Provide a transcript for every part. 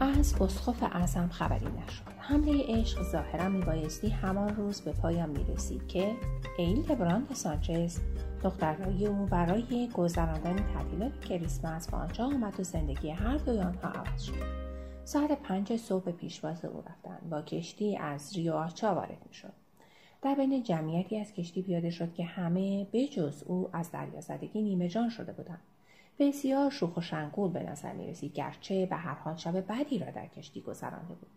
از بسخف اعظم خبری نشد. حمله عشق ظاهرا میبایستی همان روز به پایان میرسید که ایل براند سانچز، دخترهای او، برای گذراندن تعطیلات کریسمس به آنجا آمد و زندگی هر دوی آنها عوض شد. ساعت 5 صبح به پیشواز او رفتند. با کشتی از ریوآچا وارد میشد. در بین جمعیتی از کشتی پیاده شد که همه به جز او از دریازدگی نیمه جان شده بودند. بسیار شوخ و شنگول به نظر می‌رسید، گرچه به هر حال شب بدی را در کشتی گذرانده بود.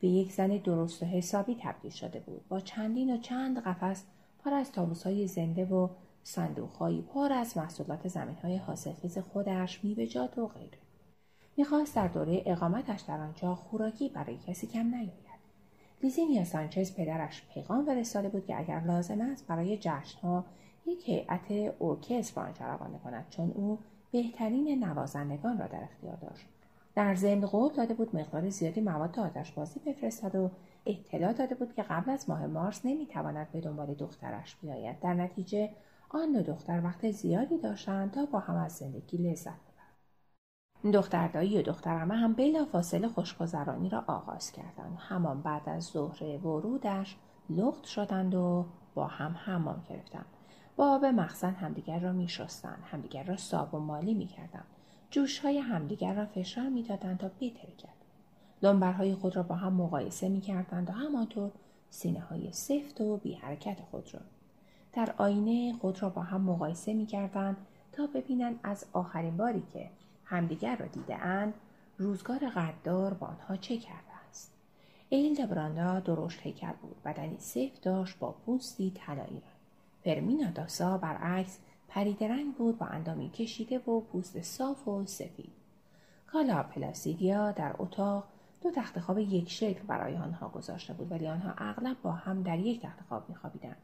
به یک زن درست و حسابی تبدیل شده بود، با چندین و چند قفس پر از تابوس‌های زنده و صندوق‌هایی پر از محصولات زمین‌های حاصلخیز خودش، میوه‌جات و غیره. می‌خواست در دوره اقامتش در آنجا خوراکی برای کسی کم نیاید. لیزینیا سانچز پدرش پیغام فرستاده بود که اگر لازم است برای جشن‌ها یک هیئت ارکستر را آنجا روانه کند، چون او بهترین نوازندگان را در اختیار داشت. در ضمن قول داده بود مقدار زیادی مواد آتش‌بازی بفرستد و اطلاع داده بود که قبل از ماه مارس نمی‌تواند به دنبال دخترش بیاید. در نتیجه آن دو دختر وقت زیادی داشتند تا با هم از زندگی لذت ببرند. دختردایی و دخترعمه هم بلافاصله خوشگذرانی را آغاز کردند. همان بعد از ظهر ورودش لخت شدند و با هم حمام گرفتند. با آب مخزن همدیگر را می‌شستند، همدیگر را صاب و مالی می‌کردند، جوش‌های همدیگر را فشار می‌دادند تا بترکد. لنبرهای خود را با هم مقایسه می‌کردند و همانطور سینه‌های سفت و بی حرکت خود را. در آینه خود را با هم مقایسه می‌کردند تا ببینند از آخرین باری که همدیگر را دیده‌اند روزگار قدردار با آنها چه کرده است. ایلدا براندا درشت هیکل بود، بدنی سفت داشت با پوستی طلایی. فرمینا دازا برعکس پریده رنگ بود با اندامی کشیده و پوست صاف و سفید. کالا پلاسیدیا در اتاق 2 تخت خواب یک شکل برای آنها گذاشته بود، ولی آنها اغلب با هم در 1 تخت خواب می‌خوابیدند.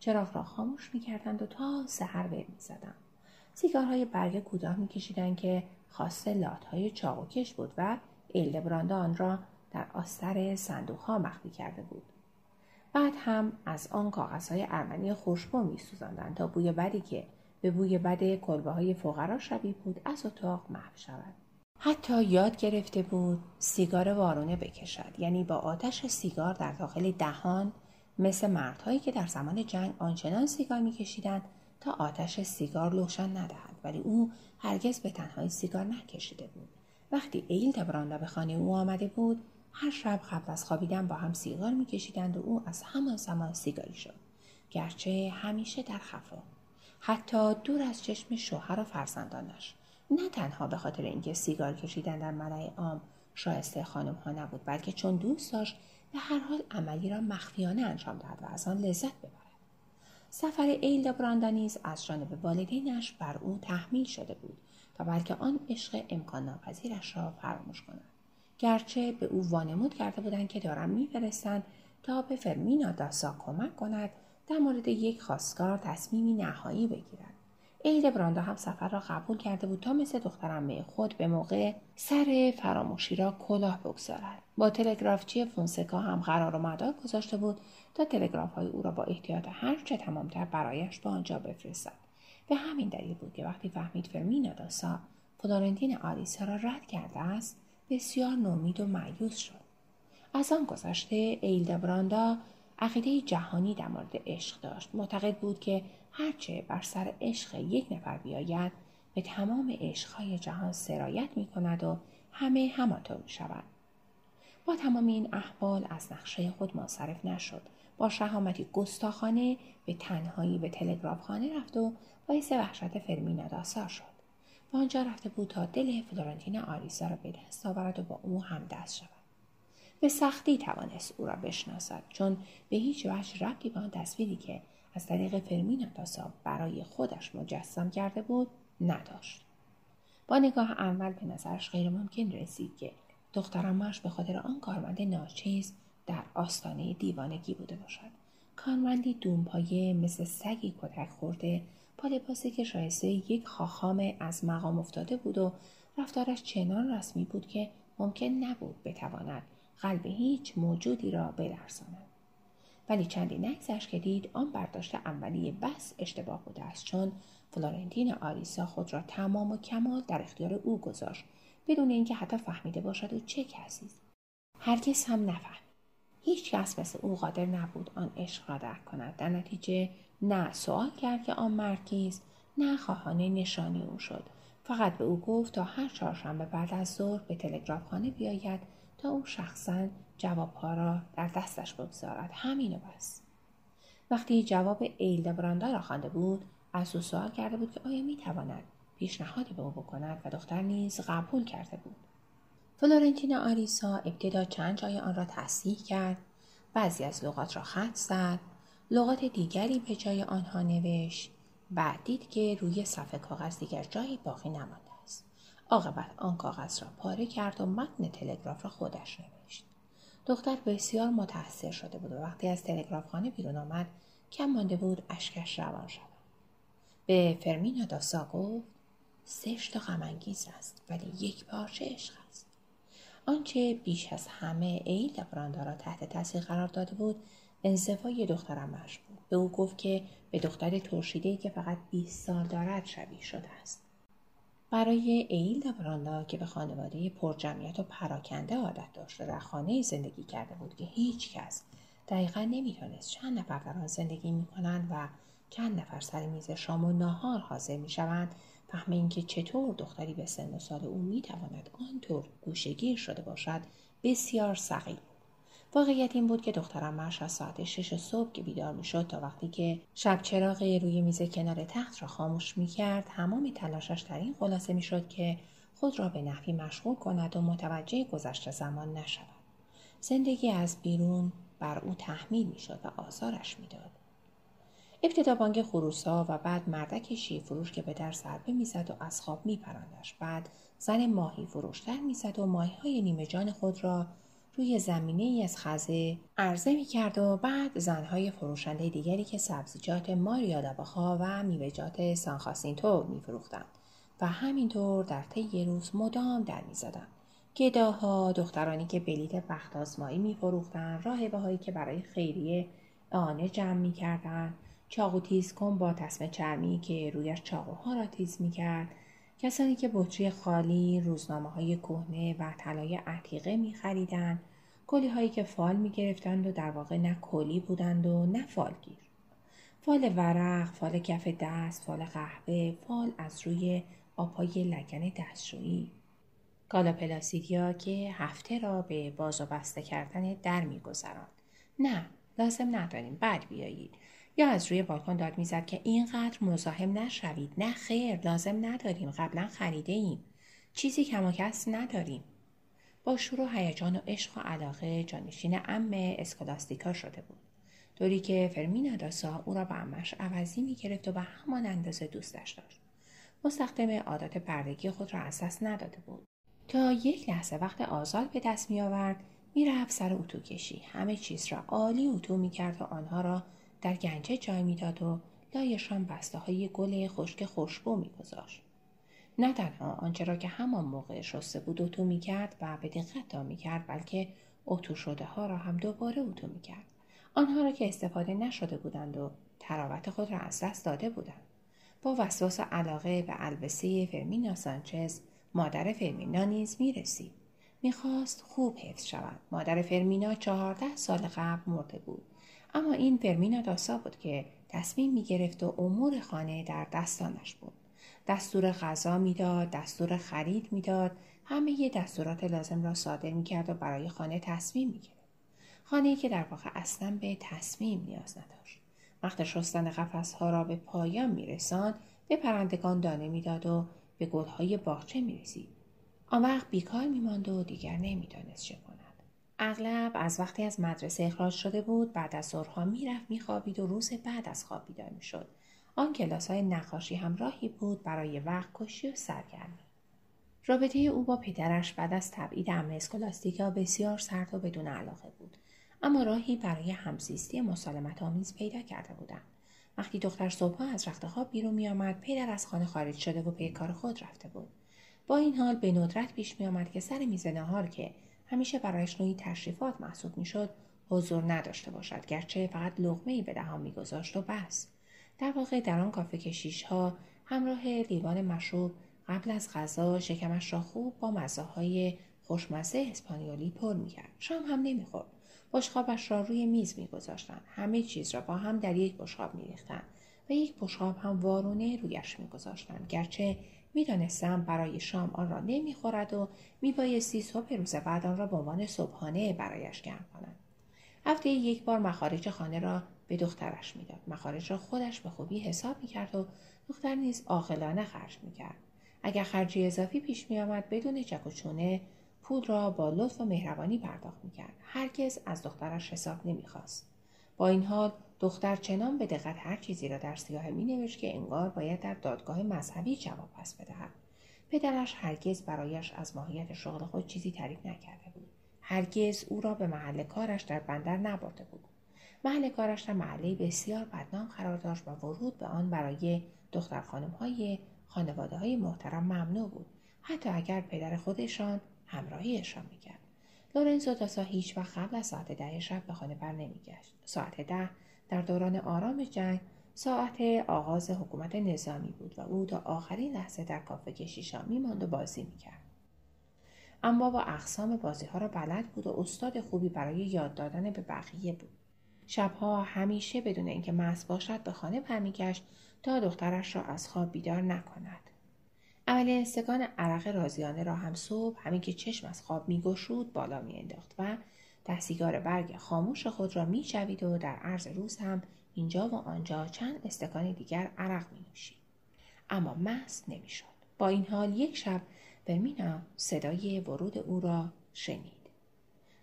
چراغ را خاموش می‌کردند و تا سحر ور می‌زدند. سیگارهای برگ کوتاه می‌کشیدند که خاص لات‌های چاقوکش بود و ایلدا براندا آن را در آستر صندوق‌ها مخفی کرده بود. بعد هم از آن کاغذهای ارمنی خوشبو می‌سوزاندند تا بوی بدی که به بوی بد کلبه‌های فقرا شبیه بود از اتاق محو شود. حتی یاد گرفته بود سیگار وارونه بکشد، یعنی با آتش سیگار در داخل دهان، مثل مردهایی که در زمان جنگ آنچنان سیگار می‌کشیدند تا آتش سیگار روشن ندهد، ولی او هرگز به تنهایی سیگار نکشیده بود. وقتی ایلدا براندا به خانه او آمده بود، هر شب قبل از خوابیدن با هم سیگار می‌کشیدند و او از همان زمان سیگاری شد، گرچه همیشه در خفا، حتی دور از چشم شوهر و فرزندانش. نه تنها به خاطر اینکه سیگار کشیدن در ملأ عام شایسته خانم‌ها نبود، بلکه چون دوست داشت به هر حال عملی را مخفیانه انجام دهد و از آن لذت ببرد. سفر ایلدا براندا نیز از جانب والدینش بر او تحمیل شده بود تا بلکه آن عشق امکان‌ناپذیرش را فراموش کند. گرچه به او وانمود کرده بودند که دارن می‌فرستند تا به فرمینا دازا کمک کند در مورد یک خواستگار تصمیمی نهایی بگیرد. ایلدا براندا هم سفر را قبول کرده بود تا مثل دخترعمه خود به موقع سر فراموشی را کلاه بگذارد. با تلگرافچی فونسکا هم قرار و مدار گذاشته بود تا تلگراف‌های او را با احتیاط هرچه تمام‌تر برایش به آنجا بفرستد. به همین دلیل بود که وقتی فهمید فرمینا دازا فلورنتین آریزا را رد کرده است، بسیار نومید و مایوس شد. از آن گذشته ایلدا براندا عقیده جهانی در مورد عشق داشت. معتقد بود که هرچه بر سر عشق یک نفر بیاید به تمام عشقهای جهان سرایت می کند و همه همانطور می شود. با تمام این احوال از نقشه خود منصرف نشد. با شهامتی گستاخانه به تنهایی به تلگرافخانه رفت و باعث وحشت فرمینا دازا شد. و آنجا رفته بود تا دل فلورنتین آریزا را به دست آورد و با او همدست شود. به سختی توانست او را بشناسد، چون به هیچ وجه ربطی به آن تصویری که از طریق فرمینا دازا برای خودش مجسم کرده بود نداشت. با نگاه اول به نظرش غیر ممکن رسید که دخترمش به خاطر آن کارمند ناچیز در آستانه دیوانگی بوده باشد. کارمندی دونپایه مثل سگی کتک خورده، با لباسی که شایسته یک خاخام از مقام افتاده بود و رفتارش چنان رسمی بود که ممکن نبود بتواند قلب هیچ موجودی را بلرزاند. ولی چندی نگذشت که دید آن برداشت اولیه بس اشتباه بوده است، چون فلورنتین آریسا خود را تمام و کمال در اختیار او گذاشت، بدون اینکه حتی فهمیده باشد او چه کسی است. هرگز هم نفهمید. هیچ کس مثل او قادر نبود آن عشق را درک کند. در نتیجه نه سوال کرد که آن مرکیز، نه خواهانه نشانی او شد. فقط به او گفت تا هر چهارشنبه بعد از ظهر به تلگرافخانه بیاید تا او شخصاً جوابها را در دستش بگذارد. همین بس. وقتی جواب ایلدا براندا را خوانده بود، از او سوال کرده بود که آیا می تواند پیشنهادی به او بکند و دختر نیز قبول کرده بود. فلورنتین آریسا ابتدا چند جای آن را تصحیح کرد، بعضی از لغات را خط زد، لغات دیگری به جای آنها نوشت. بعد دید که روی صفحه کاغذ دیگر جایی باقی نمانده است. عاقبت آن کاغذ را پاره کرد و متن تلگراف را خودش نوشت. دختر بسیار متأثر شده بود و وقتی از تلگرافخانه بیرون آمد کم مانده بود اشکش روان شد. به فرمینا دازا گفت: سشت و غم‌انگیز است ولی یک پارچه عشق است. آنچه بیش از همه ایلدا براندا را تحت تاثیر قرار داده بود انزوای دخترمش بود. به او گفت که به دختر ترشیده‌ای که فقط 20 سال دارد شبیه شده است. برای ایلدا براندا که به خانواده پرجمعیت و پراکنده عادت داشت و در خانه‌ای زندگی کرده بود که هیچ کس دقیقاً نمی‌دانست چند نفر در آن زندگی می‌کنند و چند نفر سر میز شام و ناهار حاضر می‌شوند، فهم اینکه چطور دختری به سن و سال او می‌تواند آنطور گوشه‌گیر شده باشد بسیار ثقیل. واقعیت این بود که دخترمش از ساعت 6 صبح که بیدار می‌شد تا وقتی که شب چراغ روی میز کنار تخت را خاموش می‌کرد، تمام تلاشش در این خلاصه می‌شد که خود را به نحوی مشغول کند و متوجه گذشت زمان نشود. زندگی از بیرون بر او تحمیل می‌شد و آزارش می‌داد. ابتدا بانگ خروس‌ها و بعد مردک شیفروش که به در ضربه می‌زد و از خواب می‌پراندش، بعد زن ماهی فروشتر می‌زد و ماهی‌های نیمه جان خود را روی زمینه‌ای از خزه عرضه می‌کرد و بعد زن‌های فروشنده دیگری که سبزیجات ماریا دباخا و میوه‌جات سانخاسینتو می‌فروختند و همینطور در طی روز مدام در می‌زدند. گداها، دخترانی که بلیت وقت آزمایی می‌فروختند، راهبه‌هایی که برای خیریه آنه جمع می‌کردند، چاقو تیز کن با تسمه چرمی که رویش چاقوها را تیز می‌کرد، کسانی که بطری خالی، روزنامه‌های کهنه و طلای عتیقه می‌خریدند، کلی‌هایی که فال می‌گرفتند و در واقع نه کلی بودند و نه فالگیر. فال ورق، فال کف دست، فال قهوه، فال از روی آب‌های لگن دستشویی. کالاپلاستیکیا که هفته را به باز و بسته کردن در می‌گذراند. نه، لازم نداریم، بعد بیایید. یا از روی بالکن داد میزد که اینقدر مزاحم نشوید. نه خیر، لازم نداریم، قبلا خریده ایم، چیزی کم و کس نداریم. با شور و هیجان و عشق و علاقه جانشین عم اسکولاستیکا شده بود، طوری که فرمینا دازا او را به عمش عوضی میگرفت و به همان اندازه دوستش داشت. مستخدم عادات پردگی خود را از دست نداده بود. تا یک لحظه وقت آزاد به دست میآورد میرفت سر اتو کشی، همه چیز را عالی اتو میکرد و آنها را در گنجه جای میداد و لایشان بسته های گل خشک خوشبو میگذاشت. نه تنها آنچه را که همان موقع شسته بود اتو میکرد و به دقت تا میکرد، بلکه اتو شده ها را هم دوباره اتو میکرد، آنها را که استفاده نشده بودند و تراوت خود را از دست داده بودند. با وسواس علاقه به البسه فرمینا سانچز، مادر فرمینا نیز میرسید. میخواست خوب حفظ شود. مادر فرمینا 14 سال قبل مرده بود، اما این فرمینا دازا بود که تصمیم می‌گرفت و امور خانه در دستانش بود. دستور غذا میداد، دستور خرید میداد، همه دستورات لازم را صادر می‌کرد و برای خانه تصمیم می‌گرفت. خانه‌ای که در واقع اصلاً به تصمیم نیاز نداشت. وقت شستن قفس‌ها را به پایان می‌رساند، به پرندگان دانه میداد و به گل‌های باغچه می‌رسید. آن وقت بیکار می‌ماند و دیگر نمی‌دانست چه کند. اغلب از وقتی از مدرسه اخراج شده بود بعد از ظهرها میرفت میخوابید و روز بعد از خواب بیدار میشد. آن کلاس‌های نقاشی هم راهی بود برای وقت کشی و سرگرمی. رابطه او با پدرش بعد از تبعید عمه اسکولاستیکا بسیار سرد و بدون علاقه بود، اما راهی برای همزیستی مسالمت‌آمیز پیدا کرده بودند. وقتی دختر صبح‌ها از رخت خواب بیرون می‌آمد، پدر از خانه خارج شده و پی کار خود رفته بود. با این حال به ندرت پیش می‌آمد که سر میز نهار که همیشه برایش نوعی تشریفات محسوب می‌شد، حضور نداشته باشد، گرچه فقط لقمه‌ای به دهان می‌گذاشت و بس. در واقع در آن کافه کشیش‌ها همراه لیوان مشروب قبل از غذا شکمش را خوب با مزه‌های خوشمزه اسپانیولی پر می‌کرد. شام هم نمی‌خورد. بشقابش را روی میز می‌گذاشتند. همه چیز را با هم در یک بشقاب می‌ریختند و یک بشقاب هم وارونه رویش می‌گذاشتند. گرچه می‌دانستم برای شام آن را نمی‌خورد و می‌بایستی صبح روز بعد آن را به عنوان صبحانه برایش گرم کنند. هفته یک بار مخارج خانه را به دخترش می‌داد. مخارج را خودش به خوبی حساب می‌کرد و دختر نیز عاقلانه خرج می‌کرد. اگر خرجی اضافی پیش می‌آمد بدون چک و چونه پول را با لطف و مهربانی پرداخت می‌کرد. هرگز از دخترش حساب نمی‌خواست. با این حال دختر چنان به دقت هر چیزی را در سیاهه می‌نوشت که انگار باید در دادگاه مذهبی جواب پس بدهد. پدرش هرگز برایش از ماهیت شغل خود چیزی تعریف نکرده بود. هرگز او را به محل کارش در بندر نبرده بود. محل کارش در محله بسیار بدنام قرار داشت و ورود به آن برای دختر خانم‌های خانواده‌های محترم ممنوع بود، حتی اگر پدر خودشان همراهیشان میکرد. لورنزو دازا هیچ وقت قبل از ساعت 10 شب به خانه بر نمیگشت. ساعت 10 در دوران آرام جنگ ساعت آغاز حکومت نظامی بود و او تا آخرین لحظه در کافه کشیشا میماند و بازی میکرد. اما با اقسام بازی‌ها را بلد بود و استاد خوبی برای یاد دادن به بقیه بود. شبها همیشه بدون اینکه مست باشد به خانه برمیگشت تا دخترش را از خواب بیدار نکند. اولین استکان عرق رازیانه را هم صبح همین که چشم از خواب می‌گشود بالا می‌انداخت و ده سیگار برگ خاموش خود را می‌چوید و در عرض روز هم اینجا و آنجا چند استکان دیگر عرق می‌نوشید، اما مست نمی‌شد. با این حال یک شب فرمینا صدای ورود او را شنید.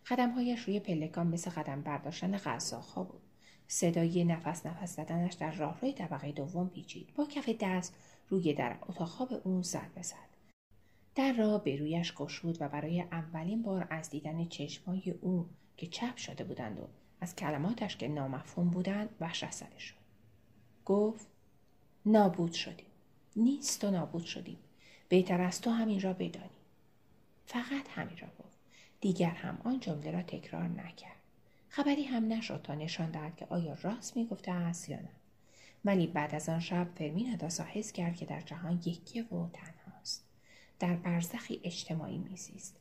قدم‌هایش روی پلکان مثل قدم برداشتن قزاق‌ها بود. صدای نفس نفس زدنش در راهروی طبقه دوم پیچید. با کف دست روی در اتاق خواب او زد به زد. در را به رویش گشود و برای اولین بار از دیدن چشمای او که چپ شده بودند و از کلماتش که نامفهوم بودند وحشت زده شد. گفت نابود شدیم. نیست و نابود شدیم. بهتر است تو همین را بدانی. فقط همین را گفت. دیگر هم آن جمله را تکرار نکرد. خبری هم نشد تا نشان دهد که آیا راست میگفته است یا نه. ولی بعد از آن شب فرمینا دازا حس کرد که در جهان یکی و تنهاست. در برزخی اجتماعی میزیست.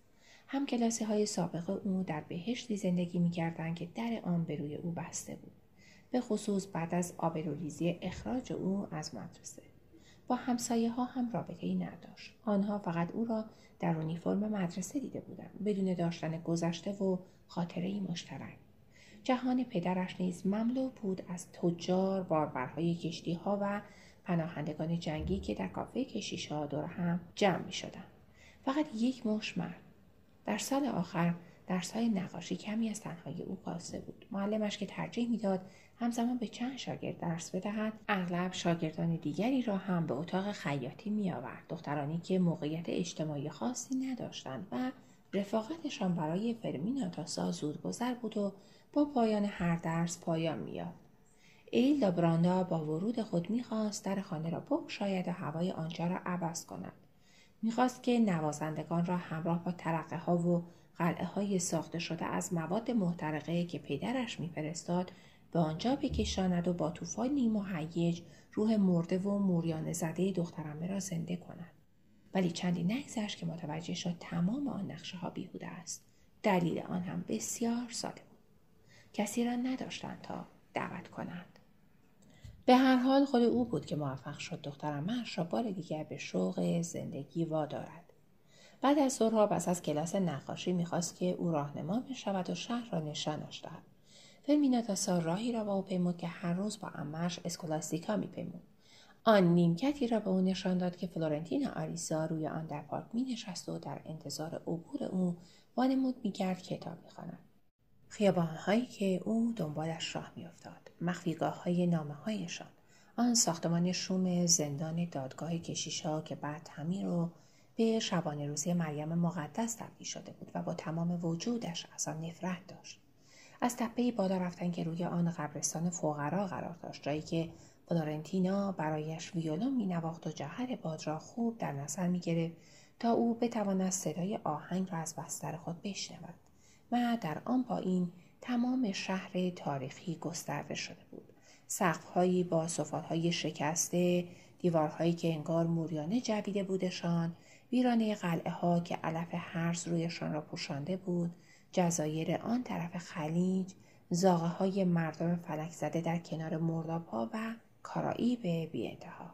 هم کلاسی های سابقه او در بهشتی زندگی میکردند که در آن به روی او بسته بود. به خصوص بعد از آبروریزی اخراج او از مدرسه. با همسایه ها هم رابطه ای نداشت. آنها فقط او را در اونیفرم مدرسه دیده بودند، بدون داشتن گذشته و خاطره ای مشترک. جهان پدرش نیز مملو بود از تجار، باربرهای کشتی‌ها و پناهندگان جنگی که در کافه کشیش‌ها دور هم جمع می‌شدند. فقط یک مش مرد. در سال آخر درس‌های نقاشی کمی از تنهایی او کاسته بود. معلمش که ترجیح می‌داد همزمان به چند شاگرد درس بدهد، اغلب شاگردان دیگری را هم به اتاق خیاطی می‌آورد. دخترانی که موقعیت اجتماعی خاصی نداشتند و رفاقتشان برای فرمینا دازا زودگذر بود و با پایان هر درس پایان می‌یافت. ایلدا براندا با ورود خود می‌خواست در خانه را بگشاید و هوای آنجا را عوض کند. می‌خواست که نوازندگان را همراه با ترقه‌ها و قلعه‌های ساخته شده از مواد محترقه که پدرش می‌فرستاد به آنجا بکشاند و با طوفانی مهیج روح مرده و موریانه زده دخترمه را زنده کند. ولی چندی نگذشت که متوجه شد تمام آن نقشه‌ها بیهوده است. دلیل آن هم بسیار ساده بود. کسی را نداشتند تا دعوت کنند. به هر حال خود او بود که موفق شد دخترمه‌اش را بار دیگر به شوق زندگی وادارد. بعد از ظهرها پس از کلاس نقاشی می‌خواست که او راهنما بشود و شهر را نشانش دهد. فرمینا دازا راهی را با او پیمود که هر روز با عمه‌اش اسکولاستیکا می‌پیمود. آن نیمکتی را به او نشان داد که فلورنتینو آریزا روی آن در پارک می‌نشست و در انتظار عبور او وانمود بیگرد کتاب می‌خواند. خیابان‌هایی که او دنبالش راه می‌افتاد، مخفیگاه‌های نامه‌هایشان، آن ساختمان شوم زندان دادگاه کشیشا که بعد همین رو به شبانه روزی مریم مقدس تبدیل شده بود و با تمام وجودش از آن نفرت داشت. از تپه‌ای بالا رفتن که روی آن قبرستان فقرا قرار داشت، جایی که فلورنتینا برایش ویولون می‌نواخت و جهر باد را خوب در نظر می‌گرفت تا او بتواند صدای آهنگ را از بستر خود بشنود. و در آن پایین تمام شهر تاریخی گسترده شده بود. سقف‌هایی با صفات‌های شکسته، دیوارهایی که انگار موریانه جویده بودشان، ویرانه قلعه‌ها که علف هرز رویشان را پوشانده بود، جزایر آن طرف خلیج، زاغه‌های مردم فلک زده در کنار مرداب‌ها و کارائیب بی‌انتها.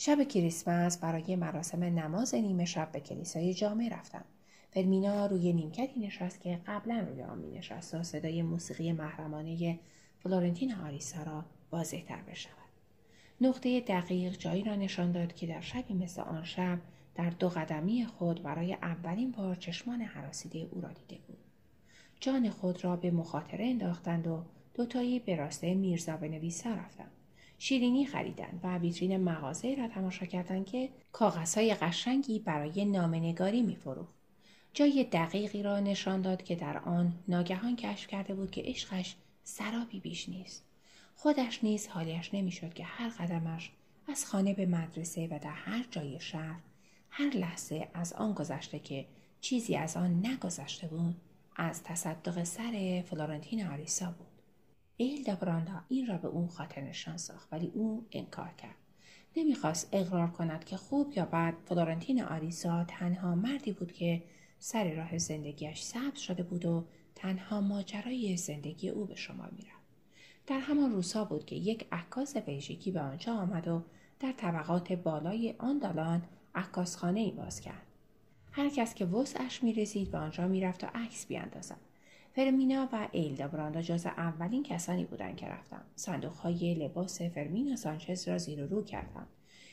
شب کریسمس برای مراسم نماز نیمه شب به کلیسای جامع رفتم. فرمینا روی نیمکتی نشست که قبلا روی آن می‌نشست و صدای موسیقی محرمانه فلورنتینو آریزا را واضح‌تر بشنود. نقطه دقیق جایی را نشان داد که در شبی مثل آن شب در دو قدمی خود برای اولین بار چشمان هراسیده او را دیده بود. جان خود را به مخاطره انداختند و دوتایی به راسته میرزا بنویسا رفتند. شیرینی خریدند و ویترین مغازه‌ای را تماشا کردند که کاغذهای قشنگی برای نامه‌نگاری می‌فروخت. جای دقیقی را نشان داد که در آن ناگهان کشف کرده بود که عشقش سرابی بیش نیست. خودش نیز حالیش نمی‌شد که هر قدمش از خانه به مدرسه و در هر جای شهر، هر لحظه از آن گذشته که چیزی از آن نگذشته بود، از تصدق سر فلورنتینو آریزا بود. ایلدا براندا این را به اون خاطر نشان ساخت، ولی او انکار کرد. نمی‌خواست اقرار کند که خوب یا بد، فلورنتینو آریزا تنها مردی بود که سر راه زندگیش سبز شده بود و تنها ماجرای زندگی او به شما میرفت. در همان روزها بود که یک عکاس بلژیکی به آنجا آمد و در طبقات بالای آن دالان عکاسخانه‌ای باز کرد. هر کس که وسعش می‌رسید به آنجا میرفت تا عکس بیاندازد. فرمینا و ایلدا براندا جز اولین کسانی بودند که رفتند. صندوق‌های لباس فرمینا سانچز را زیر و رو کردند.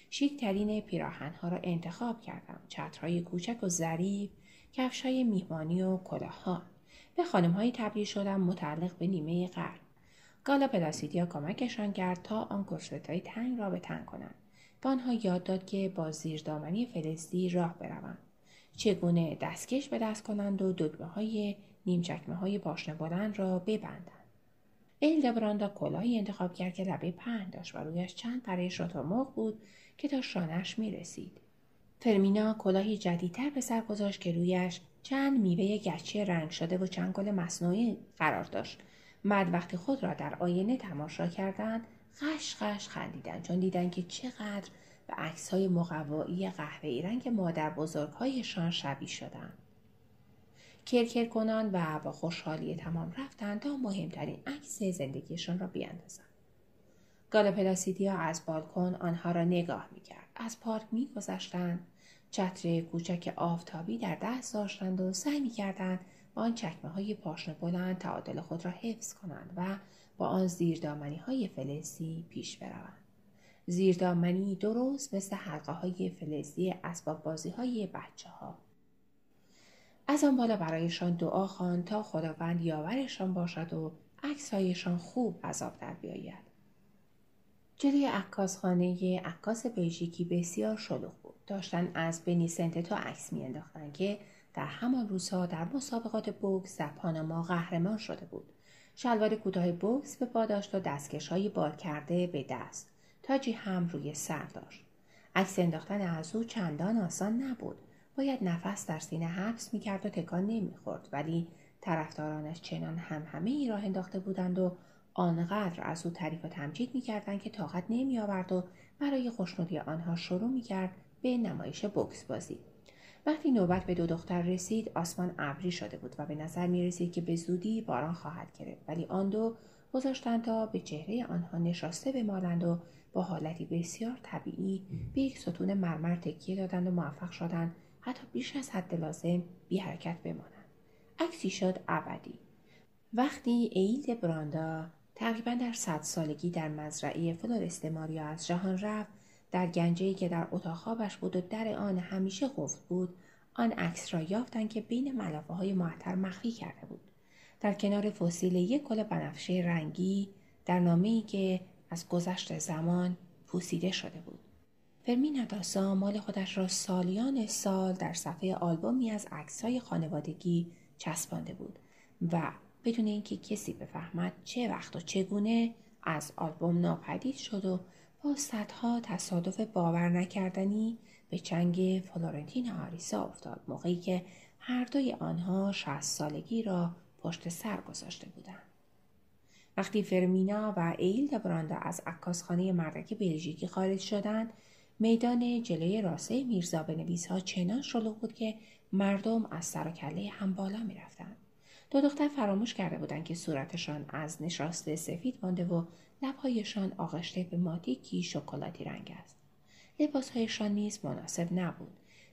شیک‌ترین پیراهن‌ها را انتخاب کردند. چترهای کوچک و ظریف، کفش‌های میهمانی و کلاه‌ها. به خانم‌های تبدیل شدند متعلق به نیمه قرن. گالا پلاسیدیا کمکشان کرد تا آن کلفت‌های تنگ را به تنگ کنند. به آنها یاد داد که با زیردامنی فلزی راه بروند. چگونه دستکش به دست کنند و دکمه‌های نیمچکمه‌های پاشنه بلند را ببندند. ایلدا براندا کلاهی انتخاب کرد که لبه پهن داشت و رویش چند پره شترمرغ بود که تا شانه‌اش می‌رسید. فرمینا کلاهی جدیدتر به سر گذاشت که رویش چند میوه گچی رنگ شده و چند گل مصنوعی قرار داشت. بعد وقتی خود را در آینه تماشا کردند، خشخش خندیدند، چون دیدند که چقدر به عکس‌های مقوایی قهوه‌ای رنگ مادر بزرگ‌هایشان شبیه شدند. کرکر کنان و با خوشحالی تمام رفتند تا مهمترین عکس زندگیشان را بیاندازند. گالا پلاسیدیا از بالکن آنها را نگاه می‌کرد. از پارک می‌گذشتند، چتر کوچک آفتابی در دست داشتند و سعی می‌کردند با آن چکمه‌های پاشنه بلند تعادل خود را حفظ کنند و با آن زیردامنی‌های فلزی پیش بروند. زیردامنی درست مثل حلقه‌های فلزی اسباب بازی‌های بچه‌ها. از آن بالا برایشان دعا خواند تا خداوند یاورشان باشد و عکس‌هایشان خوب از آب در بیاید. جلوی عکاسخانه عکاس بلژیکی بسیار شلوغ بود. داشتن از بنیسنتو عکس می‌انداختند که در همان روزها در مسابقات بوکس در پاناما قهرمان شده بود. شلوار کوتاه بوکس به پا داشت و دستکش‌های بال کرده به دست. تاجی هم روی سر داشت. عکس انداختن از او چندان آسان نبود. باید نفس در سینه حبس می‌کرد و تکان نمی‌خورد، ولی طرفدارانش چنان همهمه‌ای راه انداخته بودند و آنقدر از او تعریف و تمجید می‌کردند که طاقت نمی‌آورد و برای خوشنودی آنها شروع می‌کرد به نمایش بوکس بازی. وقتی نوبت به دو دختر رسید، آسمان ابری شده بود و به نظر می‌رسید که به زودی باران خواهد گرفت، ولی آن دو گذاشتند تا به چهره آنها نشاسته بمالند و با حالتی بسیار طبیعی به یک ستون مرمر تکیه دادند و موفق شدند حتی بیش از حد لازم بی حرکت بمانند. عکسی شد ابدی. وقتی ایلدا براندا تقریباً در 100 سالگی در مزرعه فلورست ماریا از جهان رفت، در گنجه‌ای که در اتاق خوابش بود و در آن همیشه قفل بود، آن عکس را یافتند که بین ملافه‌های معطر مخفی کرده بود. در کنار فسیل یک کلاه بنفشه رنگی در نامه‌ای که از گذشت زمان پوسیده شده بود. فرمینا دازا مال خودش را سالیان سال در صفحه آلبومی از عکس‌های خانوادگی چسبانده بود و بدون اینکه کسی بفهمد چه وقت و چگونه از آلبوم ناپدید شد و با صدها تصادف باور نکردنی به چنگ فلورنتینو آریزا افتاد، موقعی که هر دوی آنها 60 سالگی را پشت سر گذاشته بودند. وقتی فرمینا و ایلدا براندا از عکاسخانه مردک بلژیکی خارج شدند، میدان جلوی راسته میرزا بنویس‌ها چنان شلوغ بود که مردم از سر و کله هم بالا می‌رفتند. دو دختر فراموش کرده بودند که صورتشان از نشاسته سفید مانده و لب‌هایشان آغشته به ماتیکی شکلاتی رنگ است. لباس‌هایشان نیز مناسب نبود،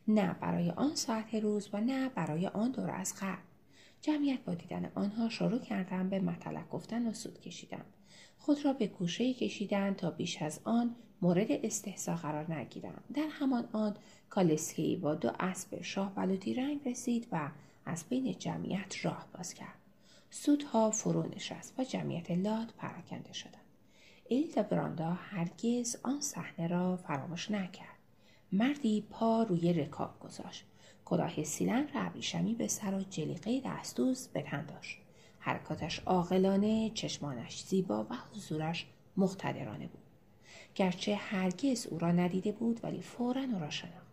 نه برای آن ساعت روز و نه برای آن دوره از قرن. جمعیت با دیدن آنها شروع کردند به مطلق گفتن و سود کشیدن. خود را به گوشه‌ای کشیدند تا بیش از آن مورد استحصا قرار نگیرند. در همان آن کالسکه‌ای با دو اسب شاه بلوطی رنگ رسید و از بین جمعیت راه باز کرد. سودها فرو نشست و جمعیت لات پراکنده شدند. ایلدا براندا هرگز آن صحنه را فراموش نکرد. مردی پا روی رکاب گذاشت. کلاه سیلن را ابریشمی به سر و جلیقه دستدوز به تن داشت. حرکاتش عاقلانه، چشمانش زیبا و حضورش مقتدرانه بود. گرچه هرگز او را ندیده بود ولی فوراً او را شناخت.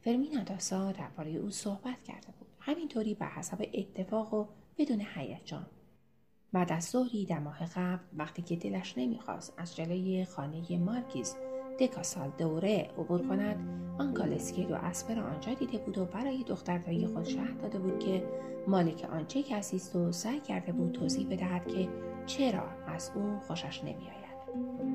فرمینا دازا درباره او صحبت کرده بود. همینطوری به حسب اتفاق و بدون هیجان. بعد از ظهری در ماه قبل وقتی که دلش نمیخواست از جلوی خانه مارکیز دکاسال دوره عبور کند، آن کالسکه دو اسب را آنجا دیده بود و برای دخترتای خود شرح داده بود که مالک آن چه کسی است و سعی کرده بود توضیح بدهد که چرا از او خوشش نمیآید.